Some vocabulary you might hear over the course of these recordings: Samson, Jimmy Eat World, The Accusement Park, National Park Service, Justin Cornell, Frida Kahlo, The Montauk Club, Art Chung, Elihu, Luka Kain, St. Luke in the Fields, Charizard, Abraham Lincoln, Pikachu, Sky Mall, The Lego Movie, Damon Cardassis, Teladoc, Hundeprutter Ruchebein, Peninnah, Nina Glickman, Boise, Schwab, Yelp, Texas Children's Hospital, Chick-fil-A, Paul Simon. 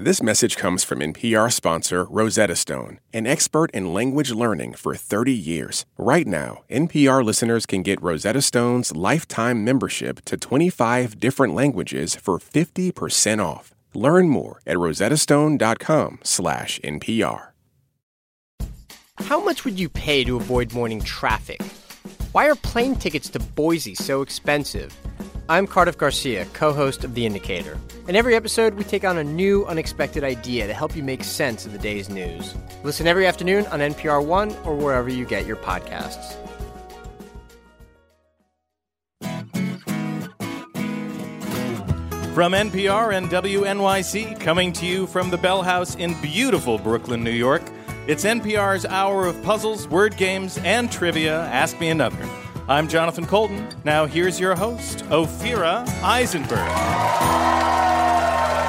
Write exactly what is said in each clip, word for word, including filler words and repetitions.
This message comes from N P R sponsor Rosetta Stone, an expert in language learning for thirty years. Right now, N P R listeners can get Rosetta Stone's lifetime membership to twenty-five different languages for fifty percent off. Learn more at rosettastone dot com slash N P R. How much would you pay to avoid morning traffic? Why are plane tickets to Boise so expensive? I'm Cardiff Garcia, co-host of The Indicator. In every episode, we take on a new, unexpected idea to help you make sense of the day's news. Listen every afternoon on N P R One or wherever you get your podcasts. From N P R and W N Y C, coming to you from the Bell House in beautiful Brooklyn, New York, it's N P R's hour of puzzles, word games, and trivia, Ask Me Another. I'm Jonathan Colton. Now here's your host, Ophira Eisenberg.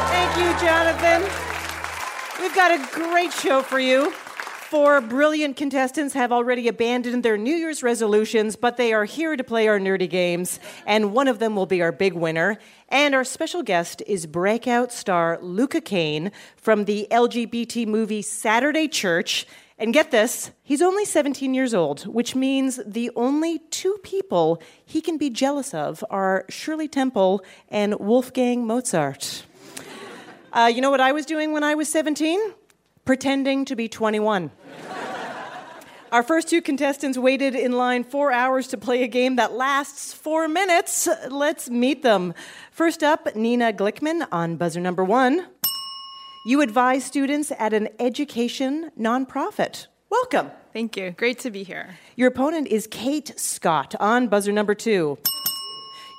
Thank you, Jonathan. We've got a great show for you. Four brilliant contestants have already abandoned their New Year's resolutions, but they are here to play our nerdy games, and one of them will be our big winner. And our special guest is breakout star Luka Kain from the L G B T movie Saturday Church. And get this, he's only seventeen years old, which means the only two people he can be jealous of are Shirley Temple and Wolfgang Mozart. Uh, you know what I was doing when I was seventeen? Pretending to be twenty-one. Our first two contestants waited in line four hours to play a game that lasts four minutes. Let's meet them. First up, Nina Glickman on buzzer number one. You advise students at an education nonprofit. Welcome. Thank you. Great to be here. Your opponent is Kate Scott on buzzer number two.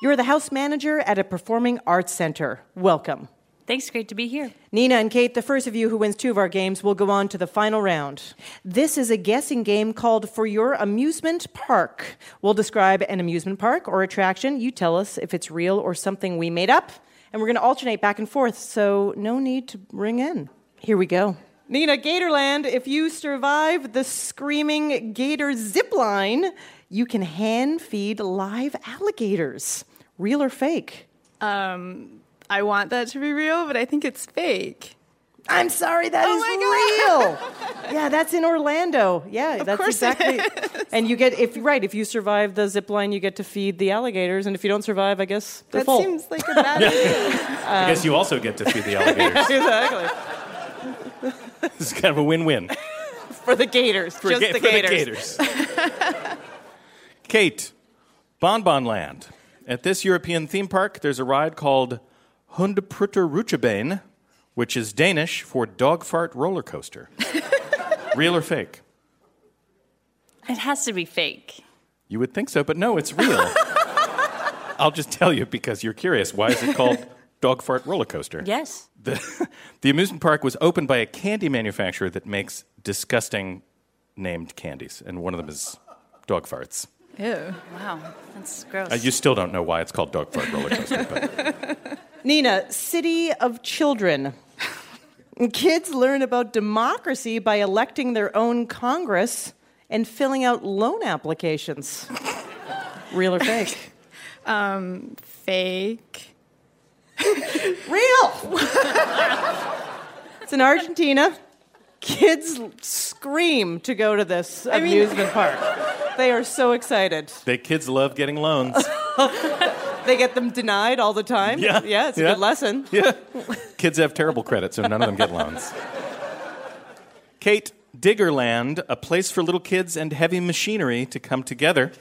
You're the house manager at a performing arts center. Welcome. Thanks. Great to be here. Nina and Kate, the first of you who wins two of our games will go on to the final round. This is a guessing game called For Your Amusement Park. We'll describe an amusement park or attraction. You tell us if it's real or something we made up. And we're going to alternate back and forth, so no need to ring in. Here we go. Nina, Gatorland, if you survive the screaming gator zipline, you can hand-feed live alligators. Real or fake? Um, I want that to be real, but I think it's fake. I'm sorry, that oh is real. Yeah, that's in Orlando. Yeah, of that's exactly. It is. And you get if right if you survive the zip line, you get to feed the alligators, and if you don't survive, I guess they're that full. Seems like a bad idea. um, I guess you also get to feed the alligators. Exactly. This is kind of a win-win for the gators. For just ga- the, for gators. the gators. Kate, Bon Bon Land. At this European theme park, there's a ride called Hundeprutter Ruchebein, which is Danish for dog fart roller coaster. Real or fake? It has to be fake. You would think so, but no, it's real. I'll just tell you because you're curious. Why is it called dog fart roller coaster? Yes. The, the amusement park was opened by a candy manufacturer that makes disgusting named candies, and one of them is dog farts. Ew. Wow. That's gross. Uh, you still don't know why it's called dog fart roller coaster. But. Nina, City of Children. Kids learn about democracy by electing their own Congress and filling out loan applications. Real or fake? Um, fake. Real! It's in Argentina. Kids scream to go to this I amusement mean... park. They are so excited. The kids love getting loans. They get them denied all the time. Yeah, yeah it's a yeah. good lesson. Yeah. Kids have terrible credit, so none of them get loans. Kate, Diggerland, a place for little kids and heavy machinery to come together.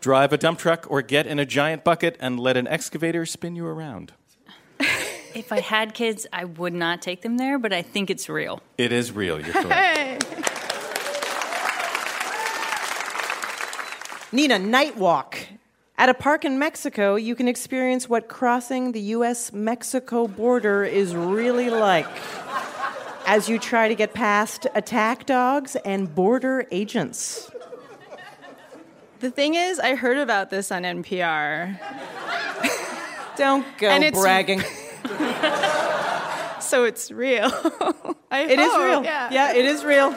Drive a dump truck or get in a giant bucket and let an excavator spin you around. If I had kids, I would not take them there, but I think it's real. It is real, you're correct. Hey. Nina, Night Walk. At a park in Mexico, you can experience what crossing the U S Mexico border is really like as you try to get past attack dogs and border agents. The thing is, I heard about this on N P R. Don't go and bragging. So it's real. I it hope. is real. Yeah. yeah, it is real.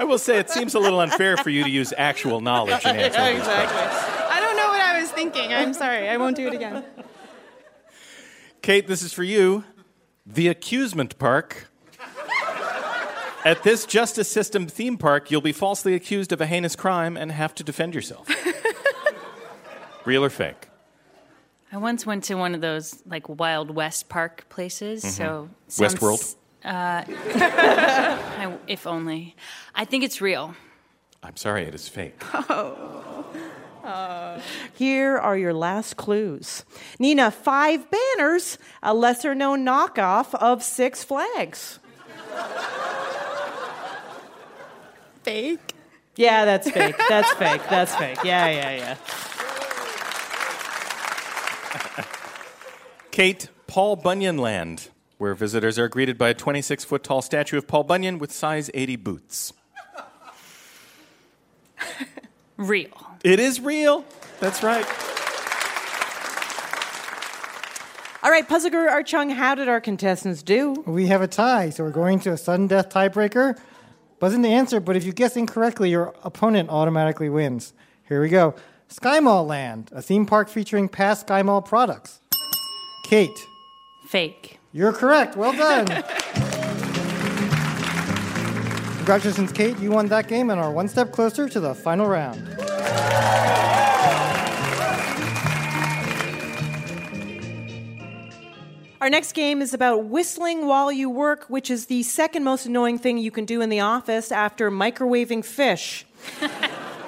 I will say it seems a little unfair for you to use actual knowledge in answering yeah, exactly. these questions. I don't know what I was thinking. I'm sorry. I won't do it again. Kate, this is for you. The Accusement Park. At this justice system theme park, you'll be falsely accused of a heinous crime and have to defend yourself. Real or fake? I once went to one of those, like, Wild West Park places. Mm-hmm. So Westworld? Uh, I, if only. I think it's real. I'm sorry, it is fake. Oh. Oh. Here are your last clues. Nina, five banners, a lesser-known knockoff of Six Flags. Fake? Yeah, that's fake. That's fake. That's fake. Yeah, yeah, yeah. Kate, Paul Bunyan Land, where visitors are greeted by a twenty-six-foot-tall statue of Paul Bunyan with size eighty boots. Real. It is real. That's right. All right, Puzzle Guru Art Chung, how did our contestants do? We have a tie, so we're going to a sudden death tiebreaker. Buzz in the answer, but if you guess incorrectly, your opponent automatically wins. Here we go. Sky Mall Land, a theme park featuring past Sky Mall products. Kate. Fake. You're correct. Well done. Congratulations, Kate. You won that game and are one step closer to the final round. Our next game is about whistling while you work, which is the second most annoying thing you can do in the office after microwaving fish.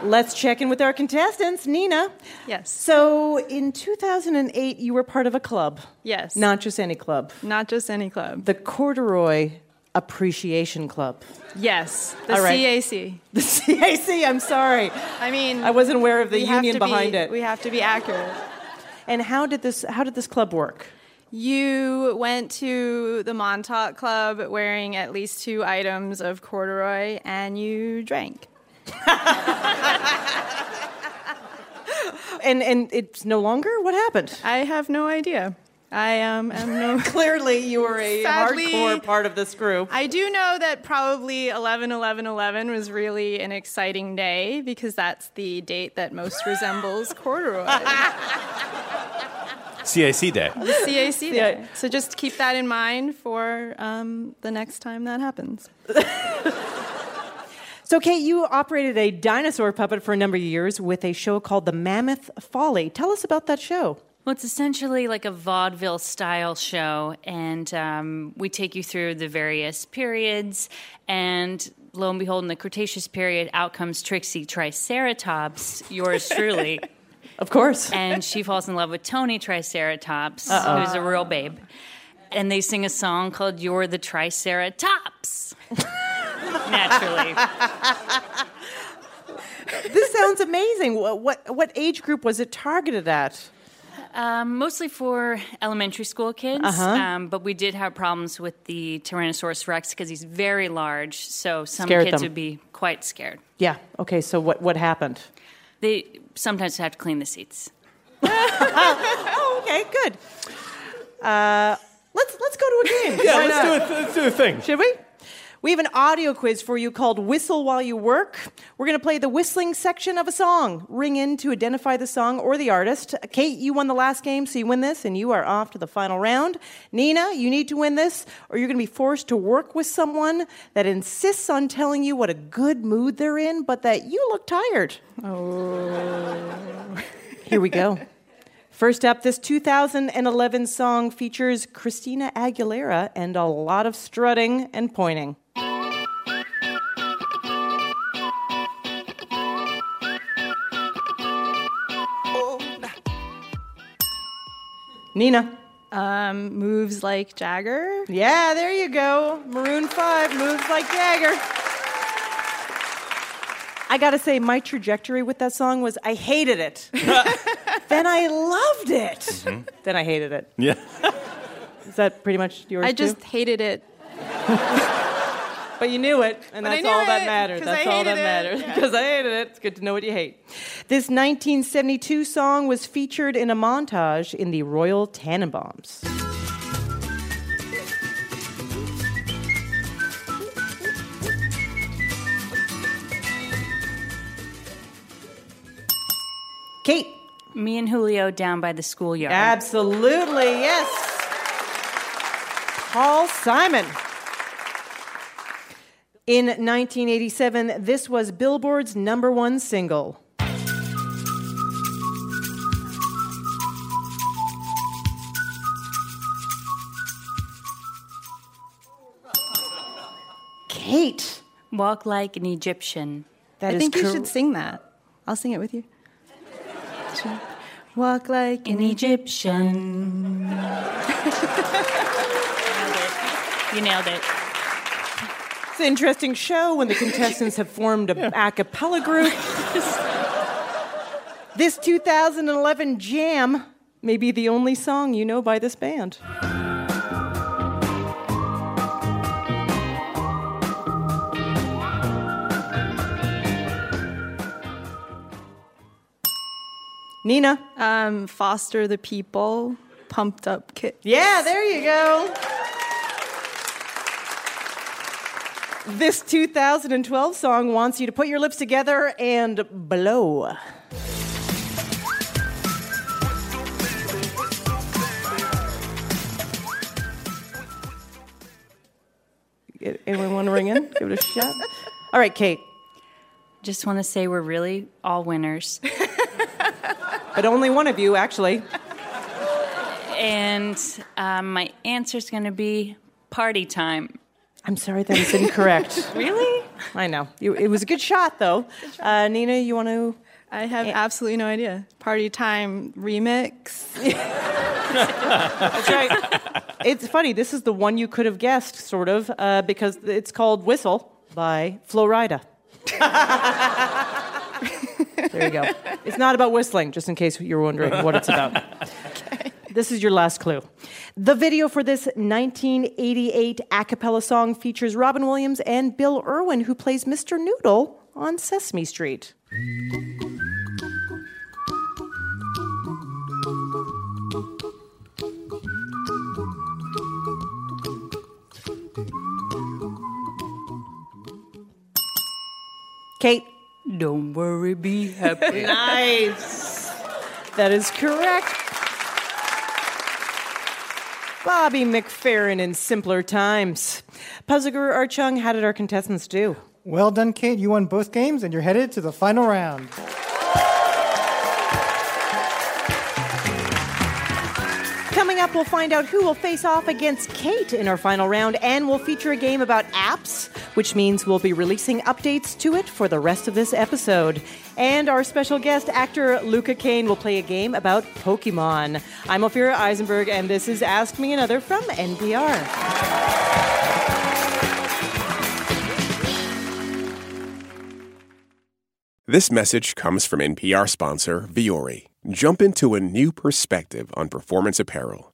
Let's check in with our contestants. Nina. Yes. So in two thousand eight, you were part of a club. Yes. Not just any club. Not just any club. The Corduroy Appreciation Club. Yes, the right. C A C. The C A C, I'm sorry. I mean, I wasn't aware of the union behind be, it. We have to be accurate. And how did this how did this club work? You went to the Montauk Club wearing at least two items of corduroy and you drank. and and it's no longer? What happened? I have no idea. I um, am no... Clearly, you were a Sadly, hardcore part of this group. I do know that probably eleven eleven eleven was really an exciting day because that's the date that most resembles corduroy. C A C day. The C A C day. So just keep that in mind for um, the next time that happens. So, Kate, you operated a dinosaur puppet for a number of years with a show called The Mammoth Folly. Tell us about that show. Well, it's essentially like a vaudeville-style show, and um, we take you through the various periods, and lo and behold, in the Cretaceous period, out comes Trixie Triceratops, yours truly. Of course. And she falls in love with Tony Triceratops, Uh-oh. who's a real babe, and they sing a song called You're the Triceratops, naturally. This sounds amazing. What, what age group was it targeted at? Um, mostly for elementary school kids, uh-huh. um, but we did have problems with the Tyrannosaurus Rex because he's very large, so some scared kids them. would be quite scared. Yeah. Okay, so what, what happened? They sometimes have to clean the seats. Oh, okay, good. Uh, let's let's go to a game. Yeah, Why let's not? do a, let's do a thing. Should we? We have an audio quiz for you called Whistle While You Work. We're going to play the whistling section of a song. Ring in to identify the song or the artist. Kate, you won the last game, so you win this, and you are off to the final round. Nina, you need to win this, or you're going to be forced to work with someone that insists on telling you what a good mood they're in, but that you look tired. Oh. Here we go. First up, this two thousand eleven song features Christina Aguilera and a lot of strutting and pointing. Nina. Um, moves like Jagger. Yeah, there you go. Maroon five, moves like Jagger. I got to say, my trajectory with that song was I hated it. Then I loved it. Mm-hmm. Then I hated it. Yeah. Is that pretty much yours, I just too? hated it. But you knew it, and but that's all that mattered. That's all that mattered. Because I hated it. It's good to know what you hate. This nineteen seventy-two song was featured in a montage in the Royal Tannenbaums. Kate. Me and Julio down by the schoolyard. Absolutely, yes. Paul Simon. In nineteen eighty-seven, this was Billboard's number one single. Kate. Walk Like an Egyptian. That I is think cor- you should sing that. I'll sing it with you. Walk like an, an Egyptian. Egyptian. You nailed it. It's an interesting show when the contestants have formed an yeah. a cappella group. This two thousand eleven jam may be the only song you know by this band. Nina. Um, Foster the People, Pumped Up Kids. Yeah, there you go. This two thousand twelve song wants you to put your lips together and blow. Anyone want to ring in? Give it a shot. All right, Kate. Just want to say we're really all winners. But only one of you, actually. And um, my answer's going to be party time. I'm sorry, that is incorrect. Really? I know. You, it was a good shot, though. Good shot. Uh, Nina, you want to? I have a- absolutely no idea. Party time remix. That's right. It's funny. This is the one you could have guessed, sort of, uh, because it's called Whistle by Flo Rida. There you go. It's not about whistling, just in case you're wondering what it's about. Okay. This is your last clue. The video for this nineteen eighty-eight a cappella song features Robin Williams and Bill Irwin, who plays Mister Noodle on Sesame Street. Kate. Don't worry, be happy. Nice. That is correct. Bobby McFerrin in simpler times. Puzzle Guru Art Chung, how did our contestants do? Well done, Kate. You won both games, and you're headed to the final round. Coming up, we'll find out who will face off against Kate in our final round, and we'll feature a game about apps, which means we'll be releasing updates to it for the rest of this episode. And our special guest, actor Luka Kain, will play a game about Pokémon. I'm Ophira Eisenberg, and this is Ask Me Another from N P R. This message comes from N P R sponsor, Vuori. Jump into a new perspective on performance apparel.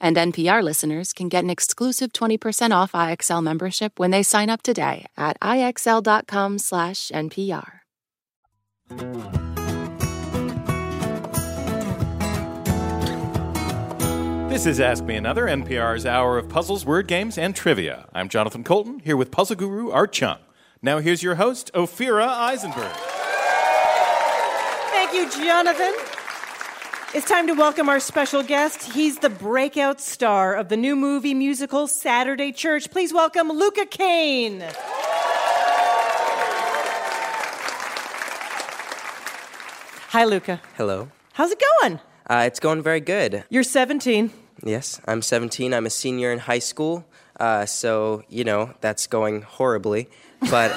And N P R listeners can get an exclusive twenty percent off I X L membership when they sign up today at IXL.com slash NPR. This is Ask Me Another, N P R's hour of puzzles, word games, and trivia. I'm Jonathan Colton, here with puzzle guru Art Chung. Now here's your host, Ophira Eisenberg. Thank you, Jonathan. It's time to welcome our special guest. He's the breakout star of the new movie musical Saturday Church. Please welcome Luka Kain. Hi, Luka. Hello. How's it going? Uh, it's going very good. You're seventeen. Yes, I'm seventeen. I'm a senior in high school, uh, so, you know, that's going horribly. But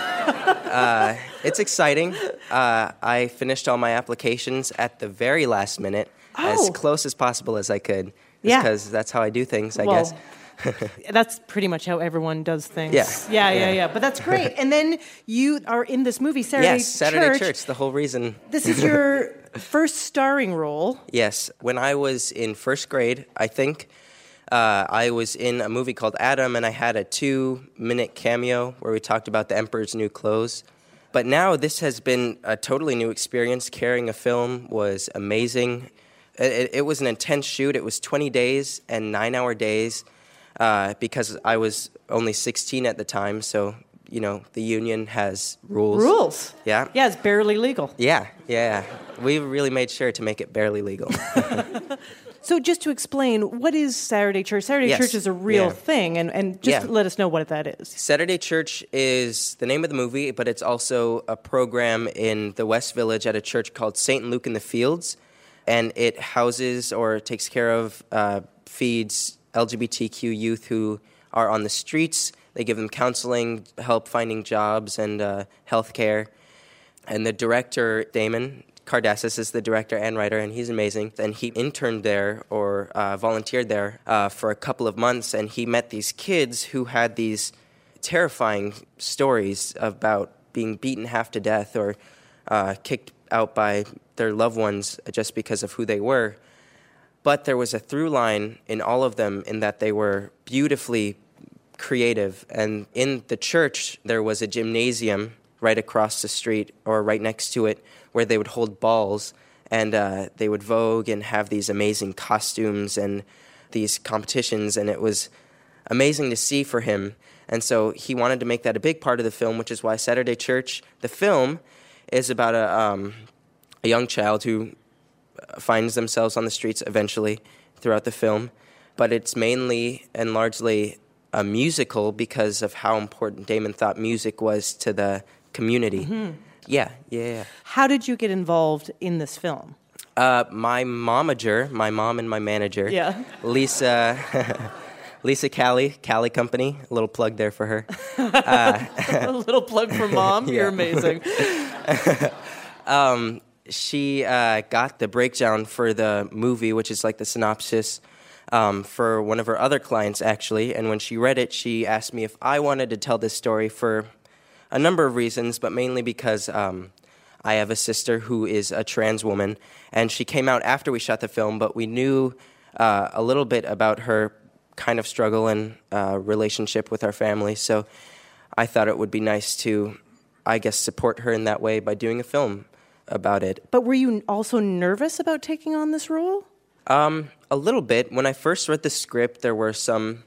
Uh, it's exciting. Uh, I finished all my applications at the very last minute, oh. as close as possible as I could. Yeah. Because that's how I do things, I well, guess. That's pretty much how everyone does things. Yeah. yeah, yeah, yeah, yeah. But that's great. And then you are in this movie, Saturday Church. Yes, Saturday Church. Church, the whole reason. This is your first starring role. Yes. When I was in first grade, I think, uh, I was in a movie called Adam, and I had a two-minute cameo where we talked about The Emperor's New Clothes. But now this has been a totally new experience. Carrying a film was amazing. It, it was an intense shoot. It was twenty days and nine-hour days. Uh, because I was only sixteen at the time, so, you know, the union has rules. Rules? Yeah. Yeah, it's barely legal. Yeah, yeah. We really made sure to make it barely legal. So just to explain, what is Saturday Church? Saturday yes. Church is a real yeah. thing, and, and just yeah. let us know what that is. Saturday Church is the name of the movie, but it's also a program in the West Village at a church called Saint Luke in the Fields, and it houses or takes care of, uh, feeds L G B T Q youth who are on the streets. They give them counseling, help finding jobs, and uh, health care. And the director, Damon Cardassis, is the director and writer, and he's amazing. And he interned there or uh, volunteered there uh, for a couple of months, and he met these kids who had these terrifying stories about being beaten half to death or uh, kicked out by their loved ones just because of who they were. But there was a through line in all of them in that they were beautifully creative. And in the church, there was a gymnasium right across the street or right next to it where they would hold balls and uh, they would vogue and have these amazing costumes and these competitions. And it was amazing to see for him. And so he wanted to make that a big part of the film, which is why Saturday Church, the film, is about a, um, a young child who finds themselves on the streets eventually throughout the film. But it's mainly and largely a musical because of how important Damon thought music was to the community. Mm-hmm. Yeah, yeah, yeah. How did you get involved in this film? Uh, my momager, my mom and my manager, yeah. Lisa... Lisa Callie, Callie Company, a little plug there for her. Uh, a little plug for mom? You're amazing. um... She uh, got the breakdown for the movie, which is like the synopsis, um, for one of her other clients, actually. And when she read it, she asked me if I wanted to tell this story for a number of reasons, but mainly because um, I have a sister who is a trans woman. And she came out after we shot the film, but we knew uh, a little bit about her kind of struggle and uh, relationship with our family. So I thought it would be nice to, I guess, support her in that way by doing a film about it. But were you also nervous about taking on this role? Um, a little bit. When I first read the script, there were some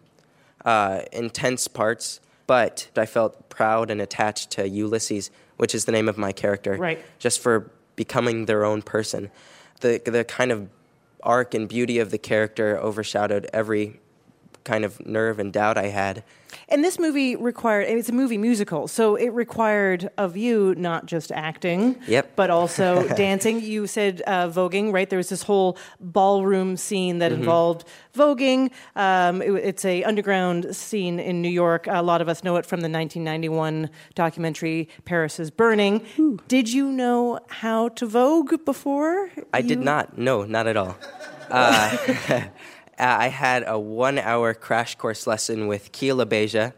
uh, intense parts, but I felt proud and attached to Ulysses, which is the name of my character, right? Just for becoming their own person. The, the kind of arc and beauty of the character overshadowed every kind of nerve and doubt I had. And this movie required, it's a movie musical, so it required of you not just acting, yep. but also dancing. You said uh, voguing, right? There was this whole ballroom scene that mm-hmm. involved voguing. Um, it, it's a underground scene in New York. A lot of us know it from the nineteen ninety-one documentary, Paris is Burning. Ooh. Did you know how to vogue before? I you... did not. No, not at all. Uh, Uh, I had a one-hour crash course lesson with Kia LaBeija.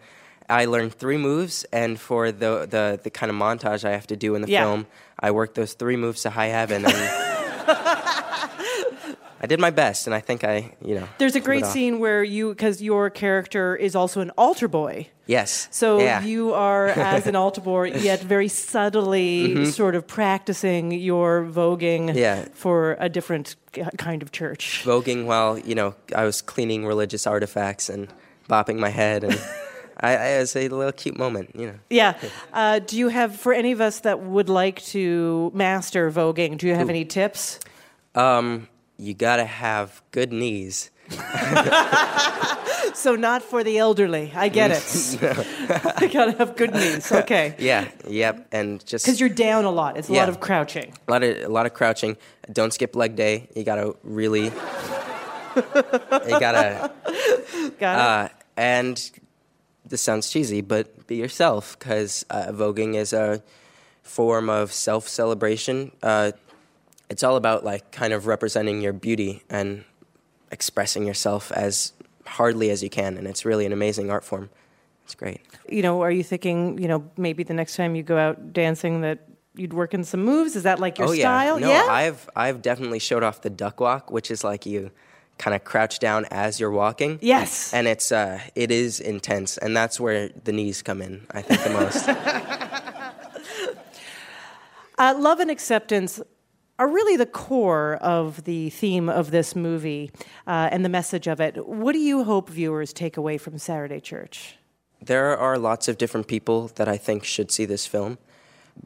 I learned three moves, and for the, the, the kind of montage I have to do in the yeah. film, I worked those three moves to high heaven. And I did my best, and I think I, you know. There's a great scene where you, because your character is also an altar boy. Yes. So yeah. you are, as an altar boy, yet very subtly mm-hmm. sort of practicing your voguing yeah. for a different kind of church. Voguing while, you know, I was cleaning religious artifacts and bopping my head and... I, I, it was a little cute moment, you know. Yeah. Uh, do you have, for any of us that would like to master voguing, do you have Ooh. any tips? Um, you gotta have good knees. So not for the elderly. I get it. No. You gotta have good knees. Okay. Yeah. Yep. And just because you're down a lot, it's a yeah. lot of crouching. A lot of a lot of crouching. Don't skip leg day. You gotta really. you gotta. Got it. Uh, and. This sounds cheesy, but be yourself, because uh, voguing is a form of self-celebration. Uh, it's all about like kind of representing your beauty and expressing yourself as hardly as you can, and it's really an amazing art form. It's great. You know, are you thinking, you know, maybe the next time you go out dancing that you'd work in some moves? Is that like your oh, yeah. style? No, yeah. I've I've definitely showed off the duck walk, which is like you kind of crouch down as you're walking. Yes. And it's uh, it is intense, and that's where the knees come in, I think, the most. uh, love and acceptance are really the core of the theme of this movie uh, and the message of it. What do you hope viewers take away from Saturday Church? There are lots of different people that I think should see this film.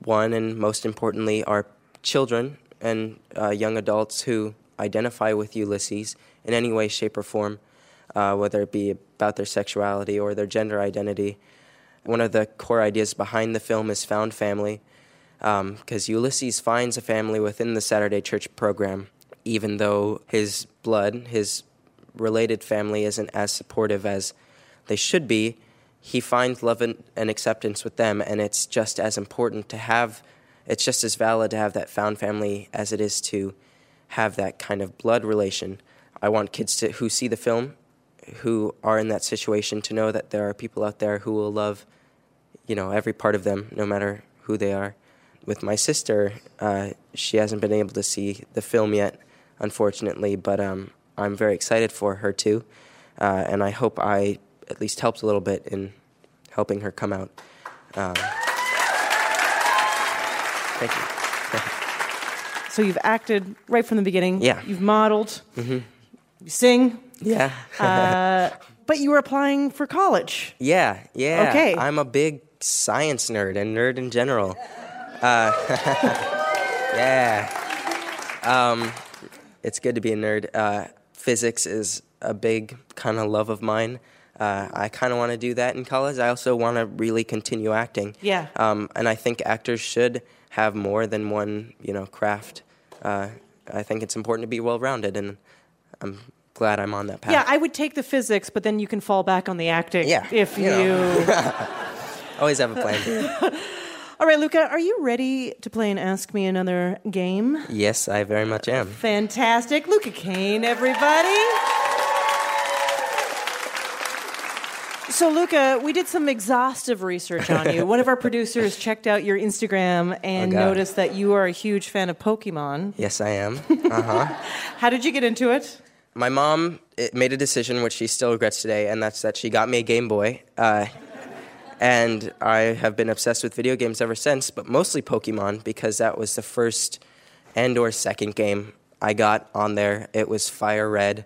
One, and most importantly, are children and uh, young adults who identify with Ulysses in any way, shape, or form, uh, whether it be about their sexuality or their gender identity. One of the core ideas behind the film is found family, because um, Ulysses finds a family within the Saturday Church program, even though his blood, his related family, isn't as supportive as they should be. He finds love and, and acceptance with them, and it's just as important to have, it's just as valid to have that found family as it is to have that kind of blood relation. I want kids to, who see the film, who are in that situation, to know that there are people out there who will love, you know, every part of them, no matter who they are. With my sister, uh, she hasn't been able to see the film yet, unfortunately, but um, I'm very excited for her too, uh, and I hope I at least helped a little bit in helping her come out. Um, thank you. So you've acted right from the beginning. Yeah. You've modeled. Mm-hmm. You sing. Yeah. uh, but you were applying for college. Yeah, yeah. Okay. I'm a big science nerd and nerd in general. Uh, yeah. Um, it's good to be a nerd. Uh, physics is a big kind of love of mine. Uh, I kind of want to do that in college. I also want to really continue acting. Yeah. Um, and I think actors should have more than one, you know, craft. Uh, I think it's important to be well-rounded, and I'm glad I'm on that path. Yeah, I would take the physics, but then you can fall back on the acting. Yeah. If you... know. you... Always have a plan. All right, Luka, are you ready to play an Ask Me Another game? Yes, I very much am. Fantastic. Luka Kain, everybody. So, Luka, we did some exhaustive research on you. One of our producers checked out your Instagram and oh noticed that you are a huge fan of Pokémon. Yes, I am. Uh-huh. How did you get into it? My mom it made a decision, which she still regrets today, and that's that she got me a Game Boy. Uh, and I have been obsessed with video games ever since, but mostly Pokémon, because that was the first and or second game I got on there. It was Fire Red.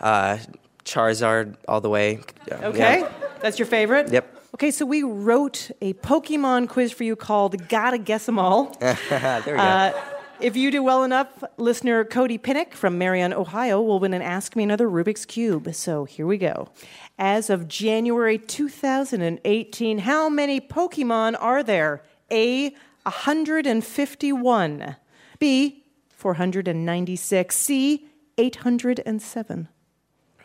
Uh... Charizard all the way. Okay, yeah. That's your favorite? Yep. Okay, so we wrote a Pokemon quiz for you called Gotta Guess 'Em All. There we go. Uh, if you do well enough, listener Cody Pinnick from Marion, Ohio, will win an Ask Me Another Rubik's Cube. So here we go. As of January two thousand eighteen, how many Pokemon are there? A, one hundred fifty-one. B, four hundred ninety-six. C, eight hundred seven.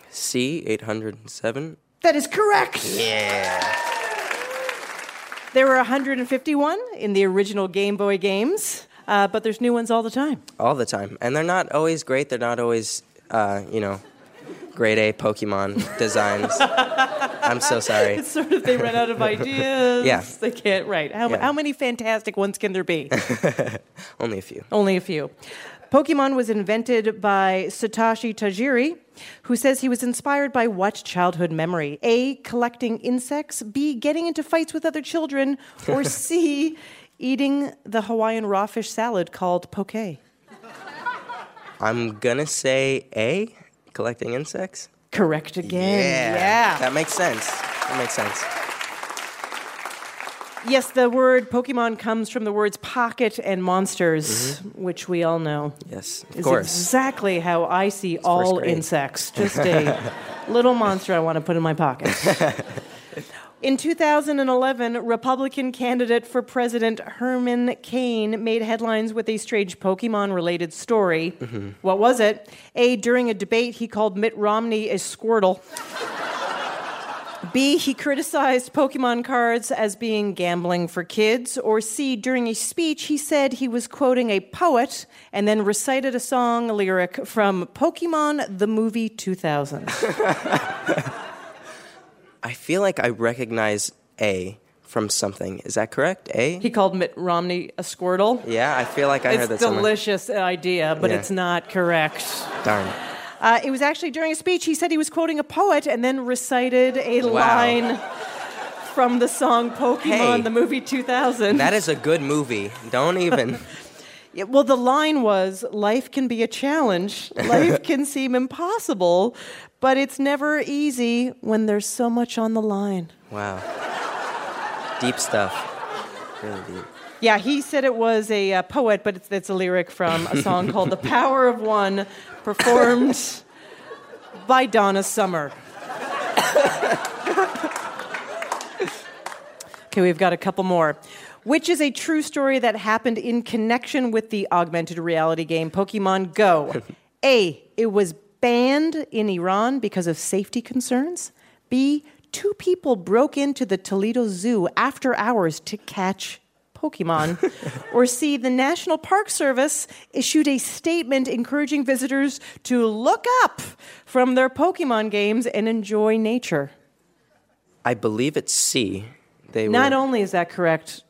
C, eight hundred seven. That is correct. Yeah. There were one hundred fifty-one in the original Game Boy games, uh, but there's new ones all the time. All the time. And they're not always great. They're not always, uh, you know, grade A Pokemon designs. I'm so sorry. It's sort of they run out of ideas. Yeah. They can't write. How, yeah. how many fantastic ones can there be? Only a few. Only a few. Pokemon was invented by Satoshi Tajiri, who says he was inspired by what childhood memory? A, collecting insects, B, getting into fights with other children, or C, eating the Hawaiian raw fish salad called poke. I'm going to say A, collecting insects. Correct again. Yeah. yeah. That makes sense. That makes sense. Yes, the word Pokemon comes from the words pocket and monsters, mm-hmm. which we all know. Yes, of course. Exactly how I see it's all insects. Just a little monster I want to put in my pocket. In two thousand eleven, Republican candidate for president Herman Cain made headlines with a strange Pokemon-related story. Mm-hmm. What was it? A, during a debate, he called Mitt Romney a Squirtle. B, he criticized Pokemon cards as being gambling for kids. Or C, during a speech, he said he was quoting a poet and then recited a song lyric from Pokemon the Movie two thousand. I feel like I recognize A from something. Is that correct? A? He called Mitt Romney a Squirtle. Yeah, I feel like I it's heard that somewhere. It's a delicious idea, but yeah. It's not correct. Darn. Uh, it was actually during a speech. He said he was quoting a poet and then recited a wow. line from the song Pokemon, hey, the Movie two thousand. That is a good movie. Don't even. Yeah, well, the line was, life can be a challenge. Life can seem impossible, but it's never easy when there's so much on the line. Wow. Deep stuff. Really deep. Yeah, he said it was a uh, poet, but it's, it's a lyric from a song called The Power of One, performed by Donna Summer. Okay, we've got a couple more. Which is a true story that happened in connection with the augmented reality game Pokemon Go? A, it was banned in Iran because of safety concerns. B, two people broke into the Toledo Zoo after hours to catch Pokemon. Or C, the National Park Service issued a statement encouraging visitors to look up from their Pokemon games and enjoy nature. I believe it's C. They Not were... only is that correct,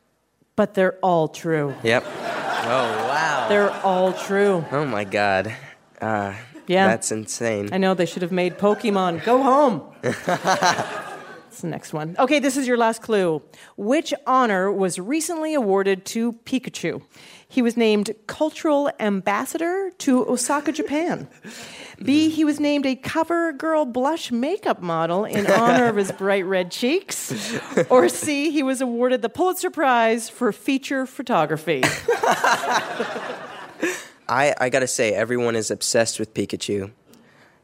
but they're all true. Yep. Oh, wow. They're all true. Oh, my God. Uh, yeah. That's insane. I know. They should have made Pokemon Go Home. The next one. Okay, this is your last clue. Which honor was recently awarded to Pikachu? He was named Cultural Ambassador to Osaka, Japan. B, he was named a CoverGirl blush makeup model in honor of his bright red cheeks. Or C, he was awarded the Pulitzer Prize for feature photography. I, I gotta say, everyone is obsessed with Pikachu.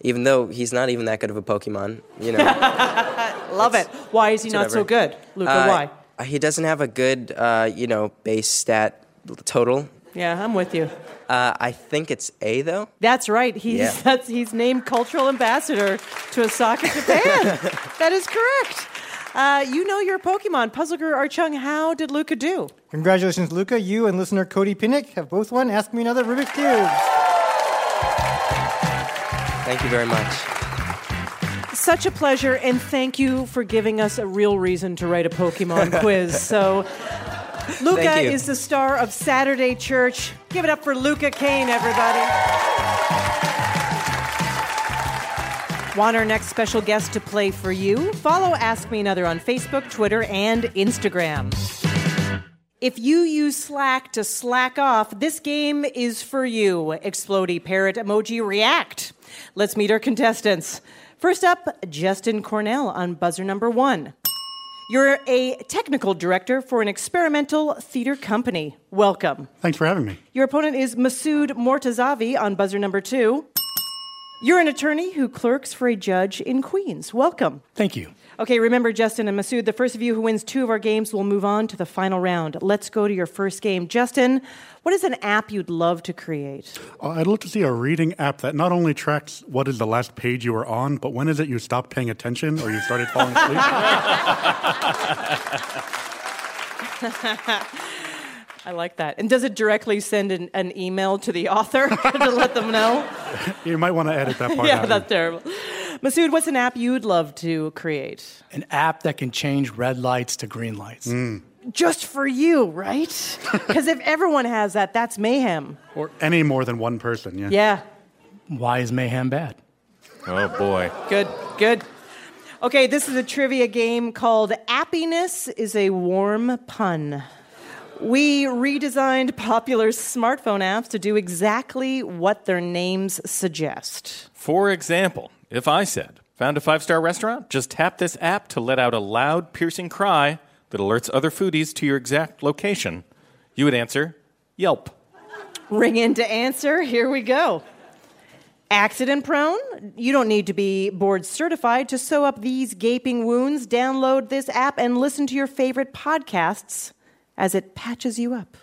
Even though he's not even that good of a Pokemon, you know. Love it. Why is he not whatever. so good, Luka? Uh, why? He doesn't have a good, uh, you know, base stat total. Yeah, I'm with you. Uh, I think it's A, though. That's right. He's yeah. that's, he's named Cultural Ambassador to Osaka, Japan. That is correct. Uh, you know your Pokemon. Puzzle Guru Art Chung, how did Luka do? Congratulations, Luka. You and listener Cody Pinnick have both won Ask Me Another Rubik's Cube. Thank you very much. Such a pleasure, and thank you for giving us a real reason to write a Pokemon quiz. So, Luka is the star of Saturday Church. Give it up for Luka Kain, everybody. Want our next special guest to play for you? Follow Ask Me Another on Facebook, Twitter, and Instagram. If you use Slack to slack off, this game is for you. Explodey, parrot, emoji, react. Let's meet our contestants. First up, Justin Cornell on buzzer number one. You're a technical director for an experimental theater company. Welcome. Thanks for having me. Your opponent is Masood Mortazavi on buzzer number two. You're an attorney who clerks for a judge in Queens. Welcome. Thank you. Okay, remember, Justin and Masood, the first of you who wins two of our games will move on to the final round. Let's go to your first game. Justin, what is an app you'd love to create? Uh, I'd love to see a reading app that not only tracks what is the last page you were on, but when is it you stopped paying attention or you started falling asleep? I like that. And does it directly send an, an email to the author to let them know? You might want to edit that part. Yeah, out that's there. terrible. Masood, what's an app you'd love to create? An app that can change red lights to green lights. Mm. Just for you, right? Because if everyone has that, that's mayhem. Or any more than one person, yeah. Yeah. Why is mayhem bad? Oh, boy. Good, good. Okay, this is a trivia game called Appiness is a Warm Pun. We redesigned popular smartphone apps to do exactly what their names suggest. For example, if I said, found a five-star restaurant? Just tap this app to let out a loud, piercing cry that alerts other foodies to your exact location. You would answer, Yelp. Ring in to answer. Here we go. Accident prone? You don't need to be board certified to sew up these gaping wounds. Download this app and listen to your favorite podcasts as it patches you up.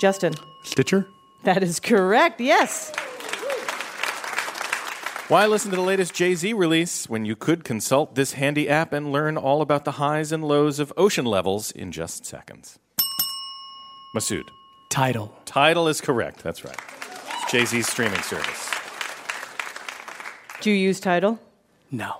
Justin. Stitcher? That is correct, yes. Why listen to the latest Jay-Z release when you could consult this handy app and learn all about the highs and lows of ocean levels in just seconds? Masood. Tidal. Tidal is correct. That's right. Jay-Z's streaming service. Do you use Tidal? No.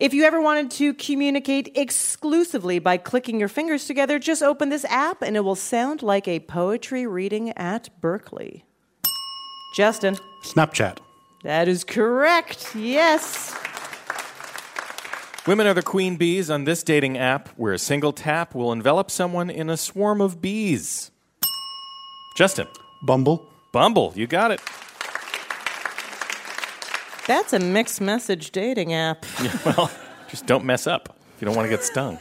If you ever wanted to communicate exclusively by clicking your fingers together, just open this app and it will sound like a poetry reading at Berkeley. Justin. Snapchat. That is correct. Yes. Women are the queen bees on this dating app where a single tap will envelop someone in a swarm of bees. Justin. Bumble. Bumble. You got it. That's a mixed message dating app. Yeah, well, just don't mess up if you don't want to get stung.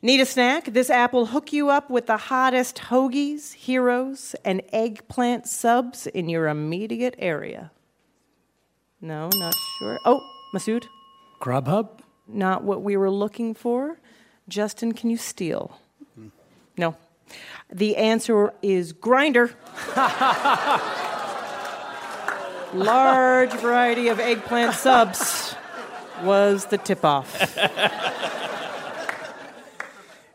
Need a snack? This app will hook you up with the hottest hoagies, heroes, and eggplant subs in your immediate area. No, not sure. Oh, Masood? Grubhub? Not what we were looking for. Justin, can you steal? Mm. No. The answer is Grindr. Large variety of eggplant subs was the tip-off.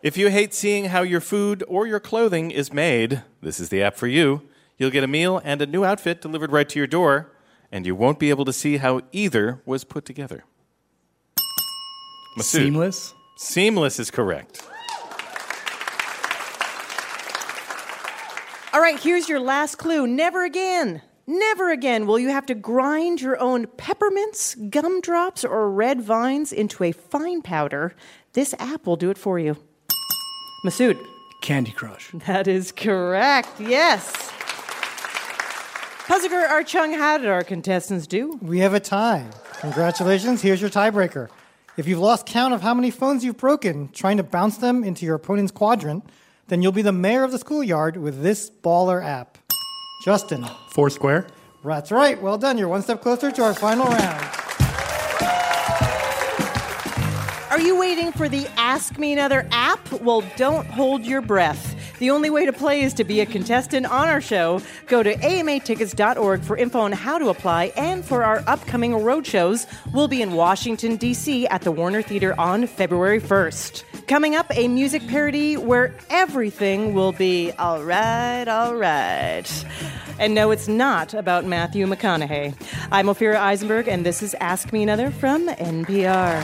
If you hate seeing how your food or your clothing is made, this is the app for you. You'll get a meal and a new outfit delivered right to your door, and you won't be able to see how either was put together. Masood. Seamless? Seamless is correct. All right, here's your last clue. Never again, never again will you have to grind your own peppermints, gumdrops, or red vines into a fine powder. This app will do it for you. Masood. Candy Crush. That is correct, yes. Puzzler Art Chung, how did our contestants do? We have a tie. Congratulations, here's your tiebreaker. If you've lost count of how many phones you've broken trying to bounce them into your opponent's quadrant, then you'll be the mayor of the schoolyard with this baller app. Justin. Foursquare. That's right, well done. You're one step closer to our final round. Are you waiting for the Ask Me Another app? Well, don't hold your breath. The only way to play is to be a contestant on our show. Go to A M A tickets dot org for info on how to apply and for our upcoming road shows. We'll be in Washington, D C at the Warner Theater on February first. Coming up, a music parody where everything will be all right, all right. And no, it's not about Matthew McConaughey. I'm Ophira Eisenberg, and this is Ask Me Another from N P R.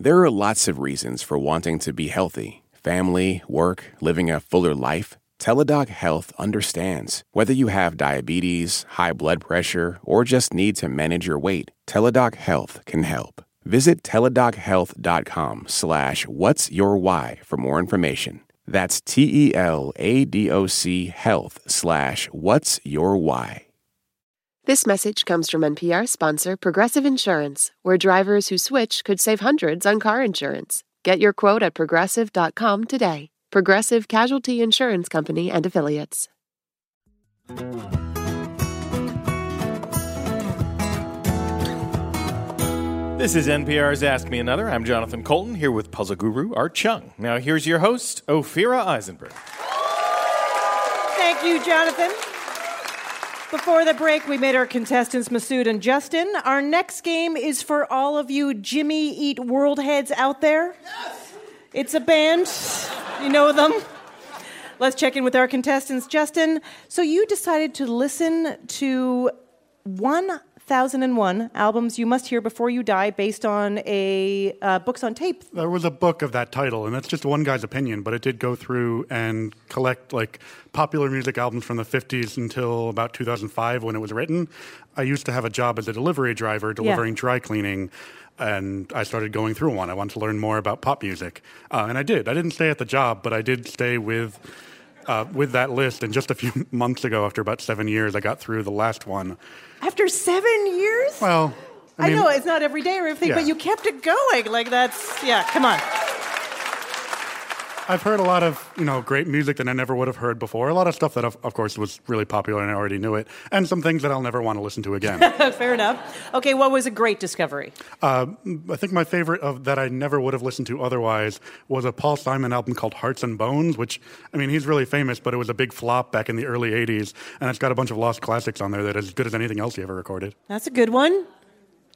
There are lots of reasons for wanting to be healthy. Family, work, living a fuller life. Teladoc Health understands. Whether you have diabetes, high blood pressure, or just need to manage your weight, Teladoc Health can help. Visit teladoc health dot com slash what's your why for more information. That's T E L A D O C health slash what's your why. This message comes from N P R sponsor Progressive Insurance, where drivers who switch could save hundreds on car insurance. Get your quote at progressive dot com today. Progressive Casualty Insurance Company and Affiliates. This is N P R's Ask Me Another. I'm Jonathan Colton, here with puzzle guru Art Chung. Now here's your host, Ophira Eisenberg. Thank you, Jonathan. Before the break, we made our contestants Masood and Justin. Our next game is for all of you Jimmy Eat World heads out there. Yes! It's a band. You know them. Let's check in with our contestants. Justin, so you decided to listen to one thousand one albums you must hear before you die based on a uh, books on tape. There was a book of that title, and that's just one guy's opinion, but it did go through and collect like popular music albums from the fifties until about two thousand five when it was written. I used to have a job as a delivery driver delivering yeah. dry cleaning, and I started going through one. I wanted to learn more about pop music, uh, and I did. I didn't stay at the job, but I did stay with uh, with that list. And just a few months ago, after about seven years, I got through the last one. After seven years? Well, I, I mean, know it's not every day or everything, yeah. but you kept it going. Like that's, yeah, come on. I've heard a lot of, you know, great music that I never would have heard before. A lot of stuff that, of, of course, was really popular and I already knew it. And some things that I'll never want to listen to again. Fair enough. Okay, what was a great discovery? Uh, I think my favorite of that I never would have listened to otherwise was a Paul Simon album called Hearts and Bones, which, I mean, he's really famous, but it was a big flop back in the early eighties. And it's got a bunch of lost classics on there that are as good as anything else he ever recorded. That's a good one.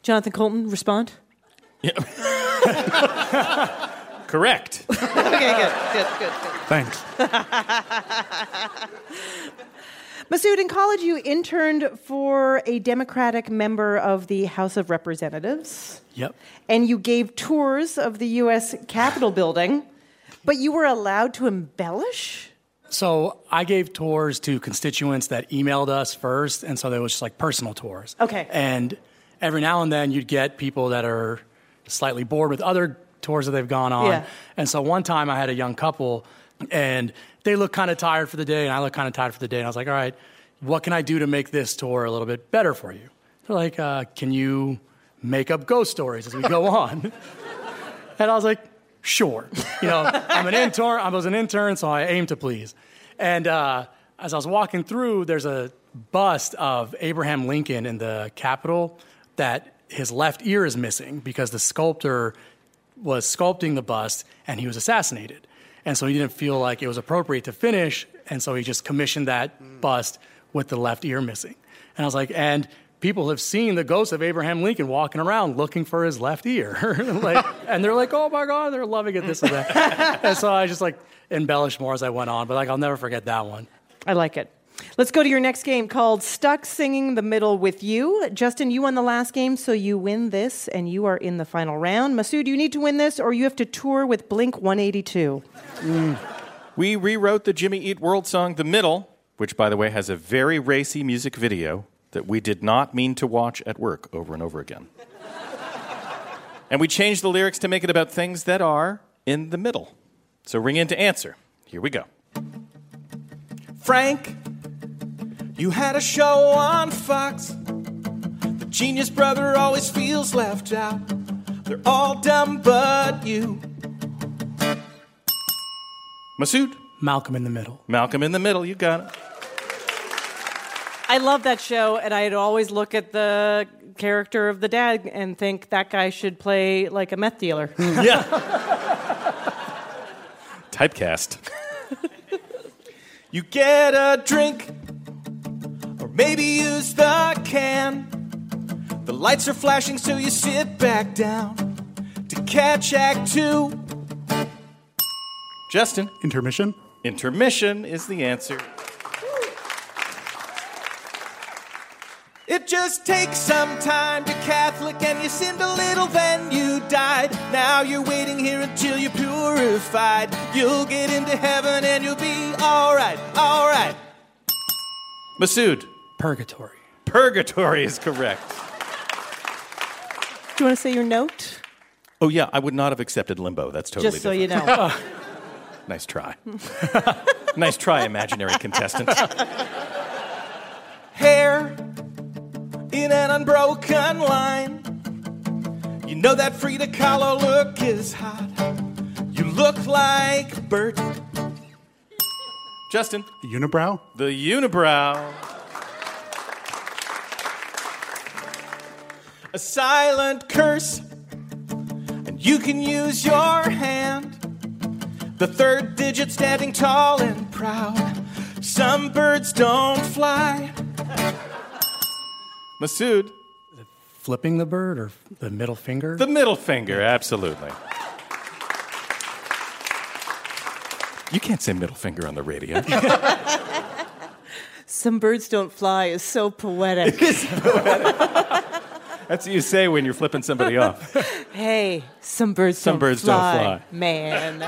Jonathan Colton, respond. Yeah. Correct. Okay, good, good, good, good. Thanks. Masood, in college you interned for a Democratic member of the House of Representatives. Yep. And you gave tours of the U S Capitol building, but you were allowed to embellish? So I gave tours to constituents that emailed us first, and so they were just like personal tours. Okay. And every now and then you'd get people that are slightly bored with other tours that they've gone on. Yeah. And so one time I had a young couple and they looked kind of tired for the day and I looked kind of tired for the day. And I was like, all right, what can I do to make this tour a little bit better for you? They're like, uh, can you make up ghost stories as we go on? And I was like, sure. You know, I'm an intern. I was an intern, so I aim to please. And uh, as I was walking through, there's a bust of Abraham Lincoln in the Capitol that his left ear is missing because the sculptor was sculpting the bust, and he was assassinated. And so he didn't feel like it was appropriate to finish, and so he just commissioned that mm. bust with the left ear missing. And I was like, and people have seen the ghost of Abraham Lincoln walking around looking for his left ear. like, and they're like, oh, my God, they're loving it, this and that. And so I just, like, embellished more as I went on, but, like, I'll never forget that one. I like it. Let's go to your next game called Stuck Singing the Middle with You. Justin, you won the last game, so you win this, and you are in the final round. Masood, you need to win this, or you have to tour with Blink one eighty-two. Mm. We rewrote the Jimmy Eat World song, The Middle, which, by the way, has a very racy music video that we did not mean to watch at work over and over again. And we changed the lyrics to make it about things that are in the middle. So ring in to answer. Here we go. Frank, you had a show on Fox. The genius brother always feels left out. They're all dumb but you. Masood. Malcolm in the Middle. Malcolm in the Middle, you got it. I love that show, and I'd always look at the character of the dad and think that guy should play like a meth dealer. Yeah. Typecast. You get a drink. Maybe use the can. The lights are flashing, so you sit back down to catch Act Two. Justin. Intermission. Intermission is the answer. It just takes some time to Catholic, and you sinned a little, then you died. Now you're waiting here until you're purified. You'll get into heaven, and you'll be all right, all right. Masood. Purgatory. Purgatory is correct. Do you want to say your note? Oh, yeah. I would not have accepted Limbo. That's totally just so different. You know. Nice try. Nice try, imaginary contestant. Hair in an unbroken line. You know that Frida Kahlo look is hot. You look like Bert. Justin. The unibrow. The unibrow. A silent curse, and you can use your hand. The third digit standing tall and proud. Some birds don't fly. Masood. Flipping the bird or the middle finger? The middle finger, absolutely. You can't say middle finger on the radio. Some birds don't fly is so poetic. It is poetic. That's what you say when you're flipping somebody off. Hey, some birds some don't birds fly, don't fly, man.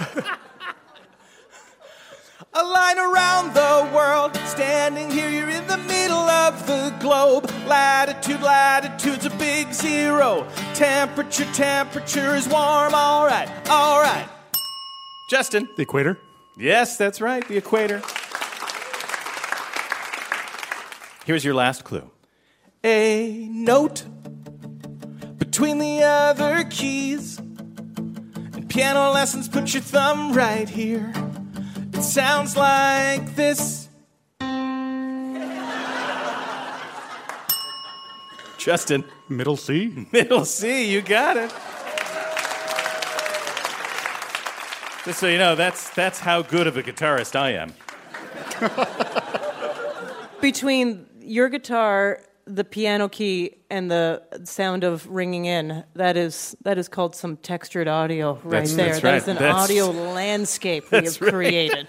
A line around the world, standing here, you're in the middle of the globe. Latitude, latitude's a big zero. Temperature, temperature is warm. All right, all right. Justin. The equator. Yes, that's right, the equator. Here's your last clue. A note between the other keys. In piano lessons, put your thumb right here. It sounds like this. Justin. Middle C. Middle C, you got it. Just so you know, that's that's how good of a guitarist I am. Between your guitar, the piano key, and the sound of ringing in, that is that is called some textured audio right that's, there. That's that right. is an that's, audio landscape we have right. created.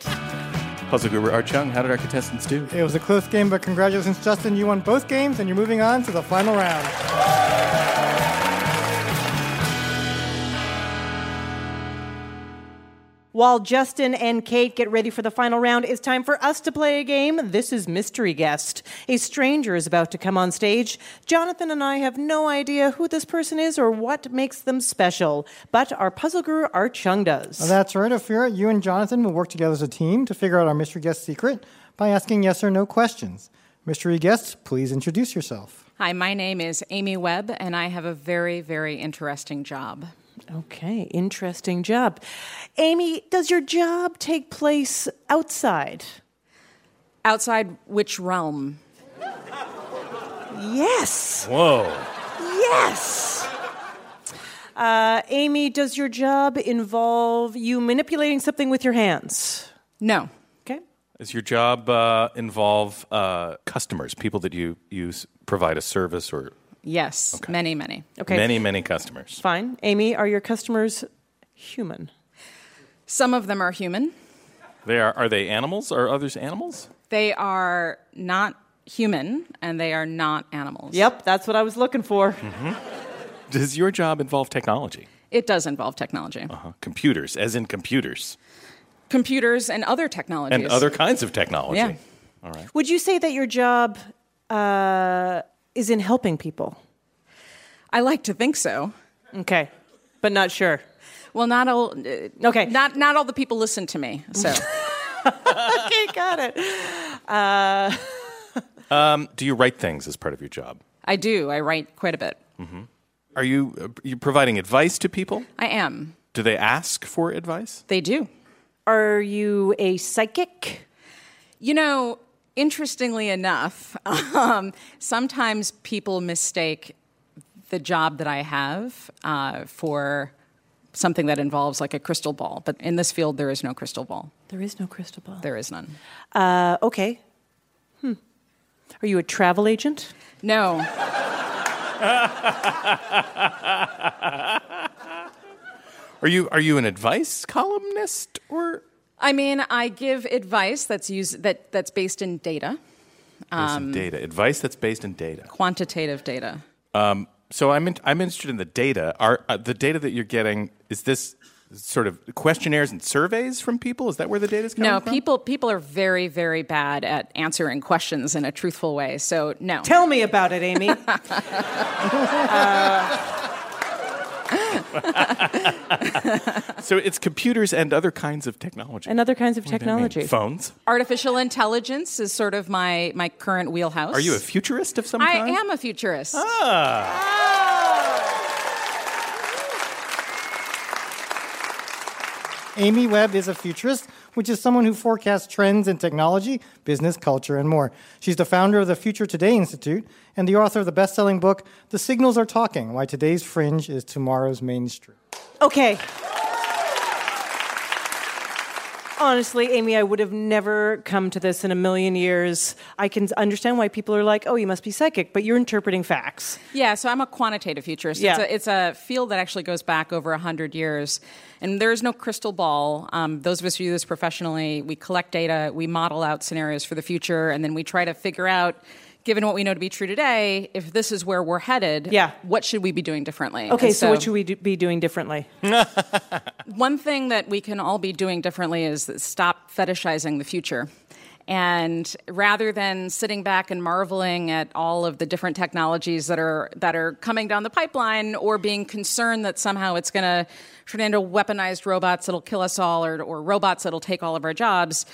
Puzzle Guru Art Chung, how did our contestants do? It was a close game, but congratulations, Justin. You won both games, and you're moving on to the final round. While Justin and Kate get ready for the final round, it's time for us to play a game. This is Mystery Guest. A stranger is about to come on stage. Jonathan and I have no idea who this person is or what makes them special, but our puzzle guru, Art Chung, does. Well, that's right, Ophira. You and Jonathan will work together as a team to figure out our Mystery Guest secret by asking yes or no questions. Mystery Guest, please introduce yourself. Hi, my name is Amy Webb, and I have a very, very interesting job. Okay, interesting job. Amy, does your job take place outside? Outside which realm? Yes. Whoa. Yes. Uh, Amy, does your job involve you manipulating something with your hands? No. Okay. Does your job uh, involve uh, customers, people that you, you provide a service or... Yes, okay. many, many. Okay. Many, many customers. Fine. Amy, are your customers human? Some of them are human. They are. Are they animals? Are others animals? They are not human, and they are not animals. Yep, that's what I was looking for. Mm-hmm. Does your job involve technology? It does involve technology. Uh-huh. Computers, as in computers. Computers and other technologies. And other kinds of technology. Yeah. All right. Would you say that your job... Uh, is in helping people? I like to think so. Okay, but not sure. Well, not all... Uh, okay. Not not all the people listen to me, so... Okay, got it. Uh... Um, do you write things as part of your job? I do. I write quite a bit. Mm-hmm. Are you uh, you providing advice to people? I am. Do they ask for advice? They do. Are you a psychic? You know... Interestingly enough, um, sometimes people mistake the job that I have uh, for something that involves like a crystal ball. But in this field, there is no crystal ball. There is no crystal ball. There is none. Uh, okay. Hmm. Are you a travel agent? No. Are you are you an advice columnist or... I mean, I give advice that's used that that's based in data. Um, based in data, advice that's based in data, quantitative data. Um, so I'm in, I'm interested in the data. Are uh, the data that you're getting? Is this sort of questionnaires and surveys from people? Is that where the data is coming no, from? No, people people are very very bad at answering questions in a truthful way. So no. Tell me about it, Amy. uh, So it's computers and other kinds of technology. And other kinds of technology. Phones. Artificial intelligence is sort of my, my current wheelhouse. Are you a futurist of some kind? I am a futurist. Ah. ah. Amy Webb is a futurist, which is someone who forecasts trends in technology, business, culture, and more. She's the founder of the Future Today Institute and the author of the best-selling book, The Signals Are Talking, Why Today's Fringe is Tomorrow's Mainstream. Okay. Honestly, Amy, I would have never come to this in a million years. I can understand why people are like, oh, you must be psychic, but you're interpreting facts. Yeah, so I'm a quantitative futurist. Yeah. It's, a, it's a field that actually goes back over one hundred years, and there is no crystal ball. Um, those of us who do this professionally, we collect data, we model out scenarios for the future, and then we try to figure out, given what we know to be true today, if this is where we're headed, yeah. what should we be doing differently? Okay, so, so what should we do, be doing differently? One thing that we can all be doing differently is stop fetishizing the future. And rather than sitting back and marveling at all of the different technologies that are that are coming down the pipeline or being concerned that somehow it's going to turn into weaponized robots that'll kill us all or, or robots that'll take all of our jobs,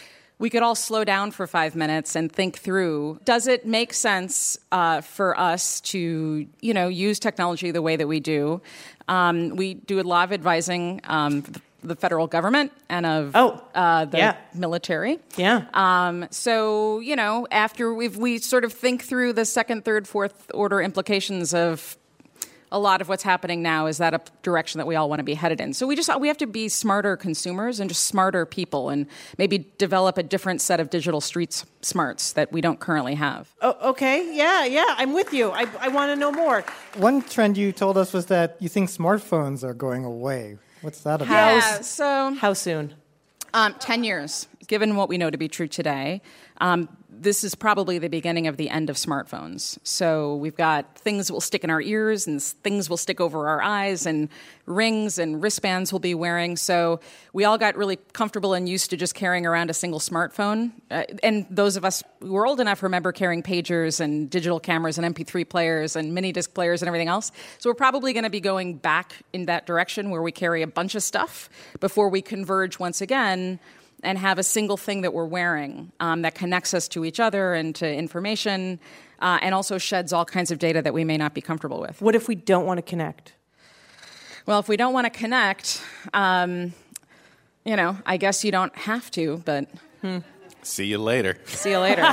we could all slow down for five minutes and think through, does it make sense uh, for us to, you know, use technology the way that we do? Um, we do a lot of advising um, for the the federal government and of oh, uh, the yeah. military. Yeah. Um, so, you know, after we've, we sort of think through the second, third, fourth order implications of a lot of what's happening now, is that a direction that we all want to be headed in? So we just we have to be smarter consumers and just smarter people, and maybe develop a different set of digital street smarts that we don't currently have. Oh, okay, yeah, yeah, I'm with you. I, I want to know more. One trend you told us was that you think smartphones are going away. What's that about? Yeah, so, how soon? Um, ten years, given what we know to be true today. Um, this is probably the beginning of the end of smartphones. So we've got things that will stick in our ears, and things will stick over our eyes, and rings and wristbands we'll be wearing. So we all got really comfortable and used to just carrying around a single smartphone. Uh, and those of us who were old enough remember carrying pagers and digital cameras and M P three players and mini disc players and everything else. So we're probably going to be going back in that direction where we carry a bunch of stuff before we converge once again and have a single thing that we're wearing um, that connects us to each other and to information, uh, and also sheds all kinds of data that we may not be comfortable with. What if we don't want to connect? Well, if we don't want to connect, um, you know, I guess you don't have to, but... Hmm. See you later. See you later.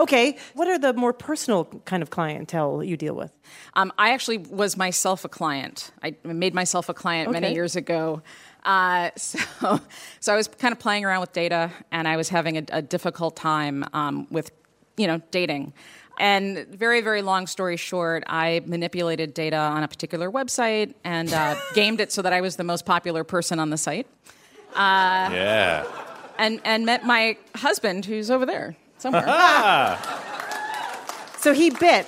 Okay. What are the more personal kind of clientele you deal with? Um, I actually was myself a client. I made myself a client okay. many years ago. Uh, so, so I was kind of playing around with data, and I was having a, a difficult time um, with, you know, dating. And very, very long story short, I manipulated data on a particular website and uh, gamed it so that I was the most popular person on the site. Uh, yeah. And and met my husband, who's over there somewhere. So he bit.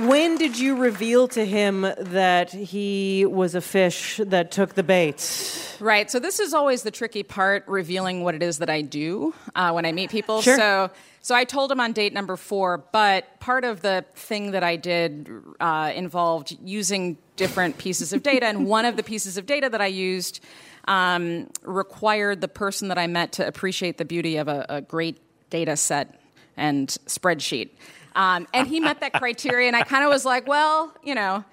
When did you reveal to him that he was a fish that took the bait? Right. So this is always the tricky part, revealing what it is that I do uh, when I meet people. Sure. So, so I told him on date number four, but part of the thing that I did uh, involved using different pieces of data. And one of the pieces of data that I used um, required the person that I met to appreciate the beauty of a, a great data set and spreadsheet. Um, and he met that criteria, and I kind of was like, well, you know.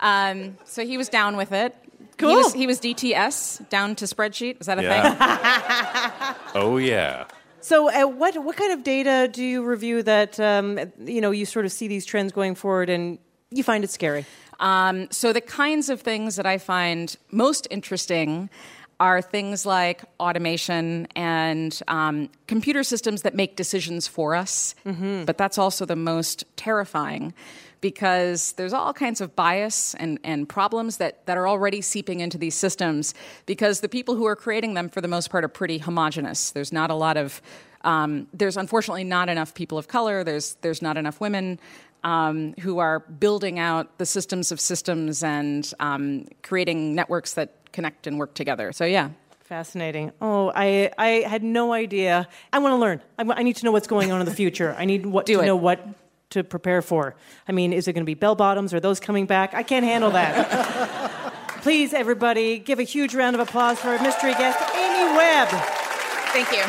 Um, so he was down with it. Cool. He was, he was D T S, down to spreadsheet. Is that a yeah. thing? Oh, yeah. So uh, what what kind of data do you review that, um, you know, you sort of see these trends going forward and you find it scary? Um, so the kinds of things that I find most interesting are things like automation and um, computer systems that make decisions for us. Mm-hmm. But that's also the most terrifying, because there's all kinds of bias and, and problems that, that are already seeping into these systems, because the people who are creating them, for the most part, are pretty homogenous. There's not a lot of... Um, there's unfortunately not enough people of color. There's there's not enough women um, who are building out the systems of systems and um, creating networks that connect and work together. So, yeah. Fascinating. Oh, I I had no idea. I want to learn. I, I need to know what's going on in the future. I need what, to it. know what to prepare for. I mean, is it going to be bell-bottoms? Are those coming back? I can't handle that. Please, everybody, give a huge round of applause for our mystery guest, Amy Webb. Thank you.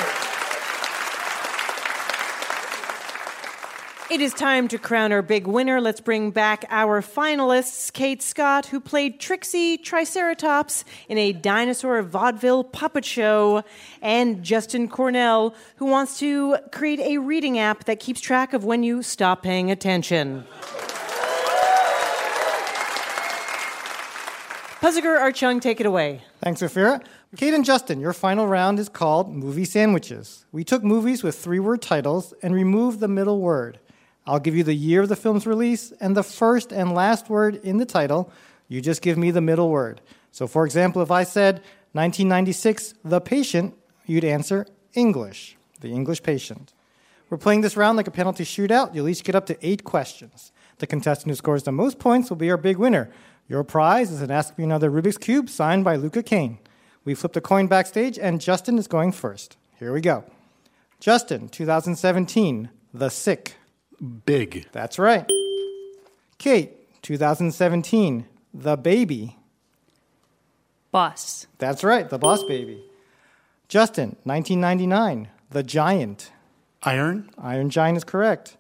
It is time to crown our big winner. Let's bring back our finalists, Kate Scott, who played Trixie Triceratops in a dinosaur vaudeville puppet show, and Justin Cornell, who wants to create a reading app that keeps track of when you stop paying attention. Puzzler Art Chung, take it away. Thanks, Ophira. Kate and Justin, your final round is called Movie Sandwiches. We took movies with three-word titles and removed the middle word. I'll give you the year of the film's release and the first and last word in the title. You just give me the middle word. So, for example, if I said nineteen ninety-six, The Patient, you'd answer English, The English Patient. We're playing this round like a penalty shootout. You'll each get up to eight questions. The contestant who scores the most points will be our big winner. Your prize is an Ask Me Another Rubik's Cube signed by Luka Kain. We flipped a coin backstage, and Justin is going first. Here we go. Justin, two thousand seventeen, The Sick. Big. That's right. Kate, two thousand seventeen, The Baby. Boss. That's right, The Boss Baby. Justin, nineteen ninety-nine, The Giant. Iron? Iron Giant is correct.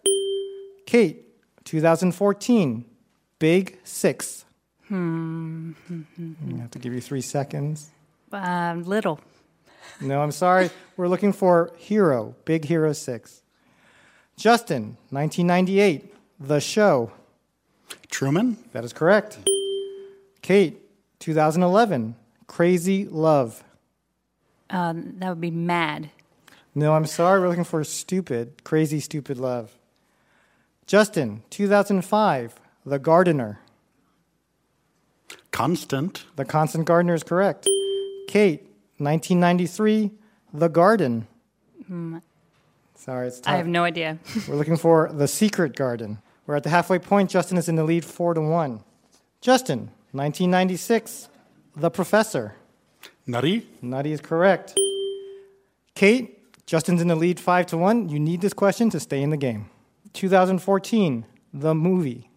Kate, twenty fourteen, Big Six. Hmm. I have to give you three seconds. Uh, little. No, I'm sorry. We're looking for Hero, Big Hero six. Justin, nineteen ninety-eight, The Show. Truman? That is correct. Kate, twenty eleven, Crazy Love. Um, that would be Mad. No, I'm sorry. We're looking for Stupid, Crazy Stupid Love. Justin, two thousand five, The Gardener. Constant. The Constant Gardener is correct. Kate, nineteen ninety-three, The Garden. Mm. Sorry, it's tough. I have no idea. We're looking for The Secret Garden. We're at the halfway point. Justin is in the lead, four to one. Justin, nineteen ninety-six, The Professor. Nutty. Nutty is correct. Kate, Justin's in the lead, five to one. You need this question to stay in the game. twenty fourteen, The Movie.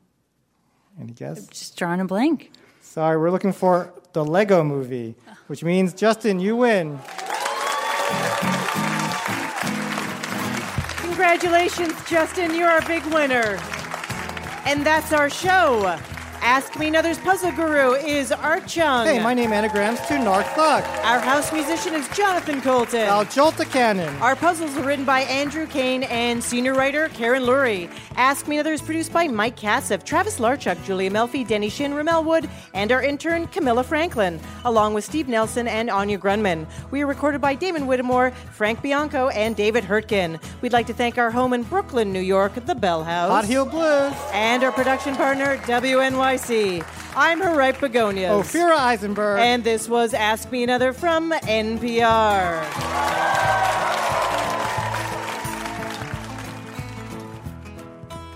Any guess? I'm just drawing a blank. Sorry, we're looking for The Lego Movie, which means, Justin, you win. Congratulations, Justin. You're our big winner. And that's our show. Ask Me Another's puzzle guru is Art Chung. Hey, my name anagrams to North Thug. Our house musician is Jonathan Colton. Al Jolta Cannon. Our puzzles are written by Andrew Kane and senior writer Karen Lurie. Ask Me Another is produced by Mike Kassif, Travis Larchuk, Julia Melfi, Denny Shin, Ramel Wood, and our intern Camilla Franklin, along with Steve Nelson and Anya Grunman. We are recorded by Damon Whittemore, Frank Bianco, and David Hurtgen. We'd like to thank our home in Brooklyn, New York, the Bell House. Hot Heel Blues. And our production partner, W N Y C. I'm her ripe begonias. Ophira Eisenberg. And this was Ask Me Another from N P R.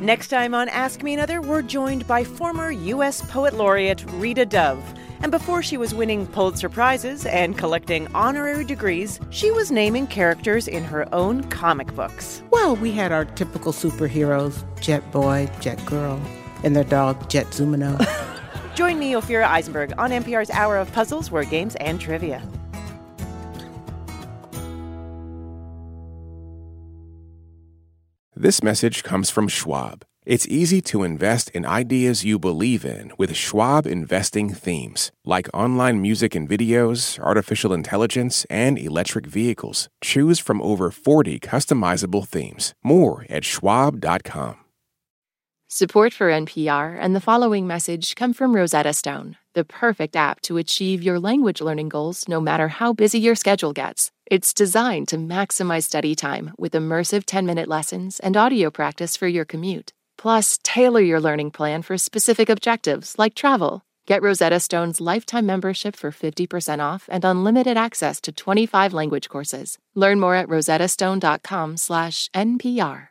Next time on Ask Me Another, we're joined by former U S Poet Laureate Rita Dove. And before she was winning Pulitzer Prizes and collecting honorary degrees, she was naming characters in her own comic books. Well, we had our typical superheroes, Jet Boy, Jet Girl, and their dog, Jet Zumino. Join me, Ophira Eisenberg, on N P R's Hour of Puzzles, Word Games, and Trivia. This message comes from Schwab. It's easy to invest in ideas you believe in with Schwab investing themes, like online music and videos, artificial intelligence, and electric vehicles. Choose from over forty customizable themes. More at schwab dot com. Support for N P R and the following message come from Rosetta Stone, the perfect app to achieve your language learning goals no matter how busy your schedule gets. It's designed to maximize study time with immersive ten-minute lessons and audio practice for your commute. Plus, tailor your learning plan for specific objectives like travel. Get Rosetta Stone's lifetime membership for fifty percent off and unlimited access to twenty-five language courses. Learn more at rosettastone dot com slash N P R.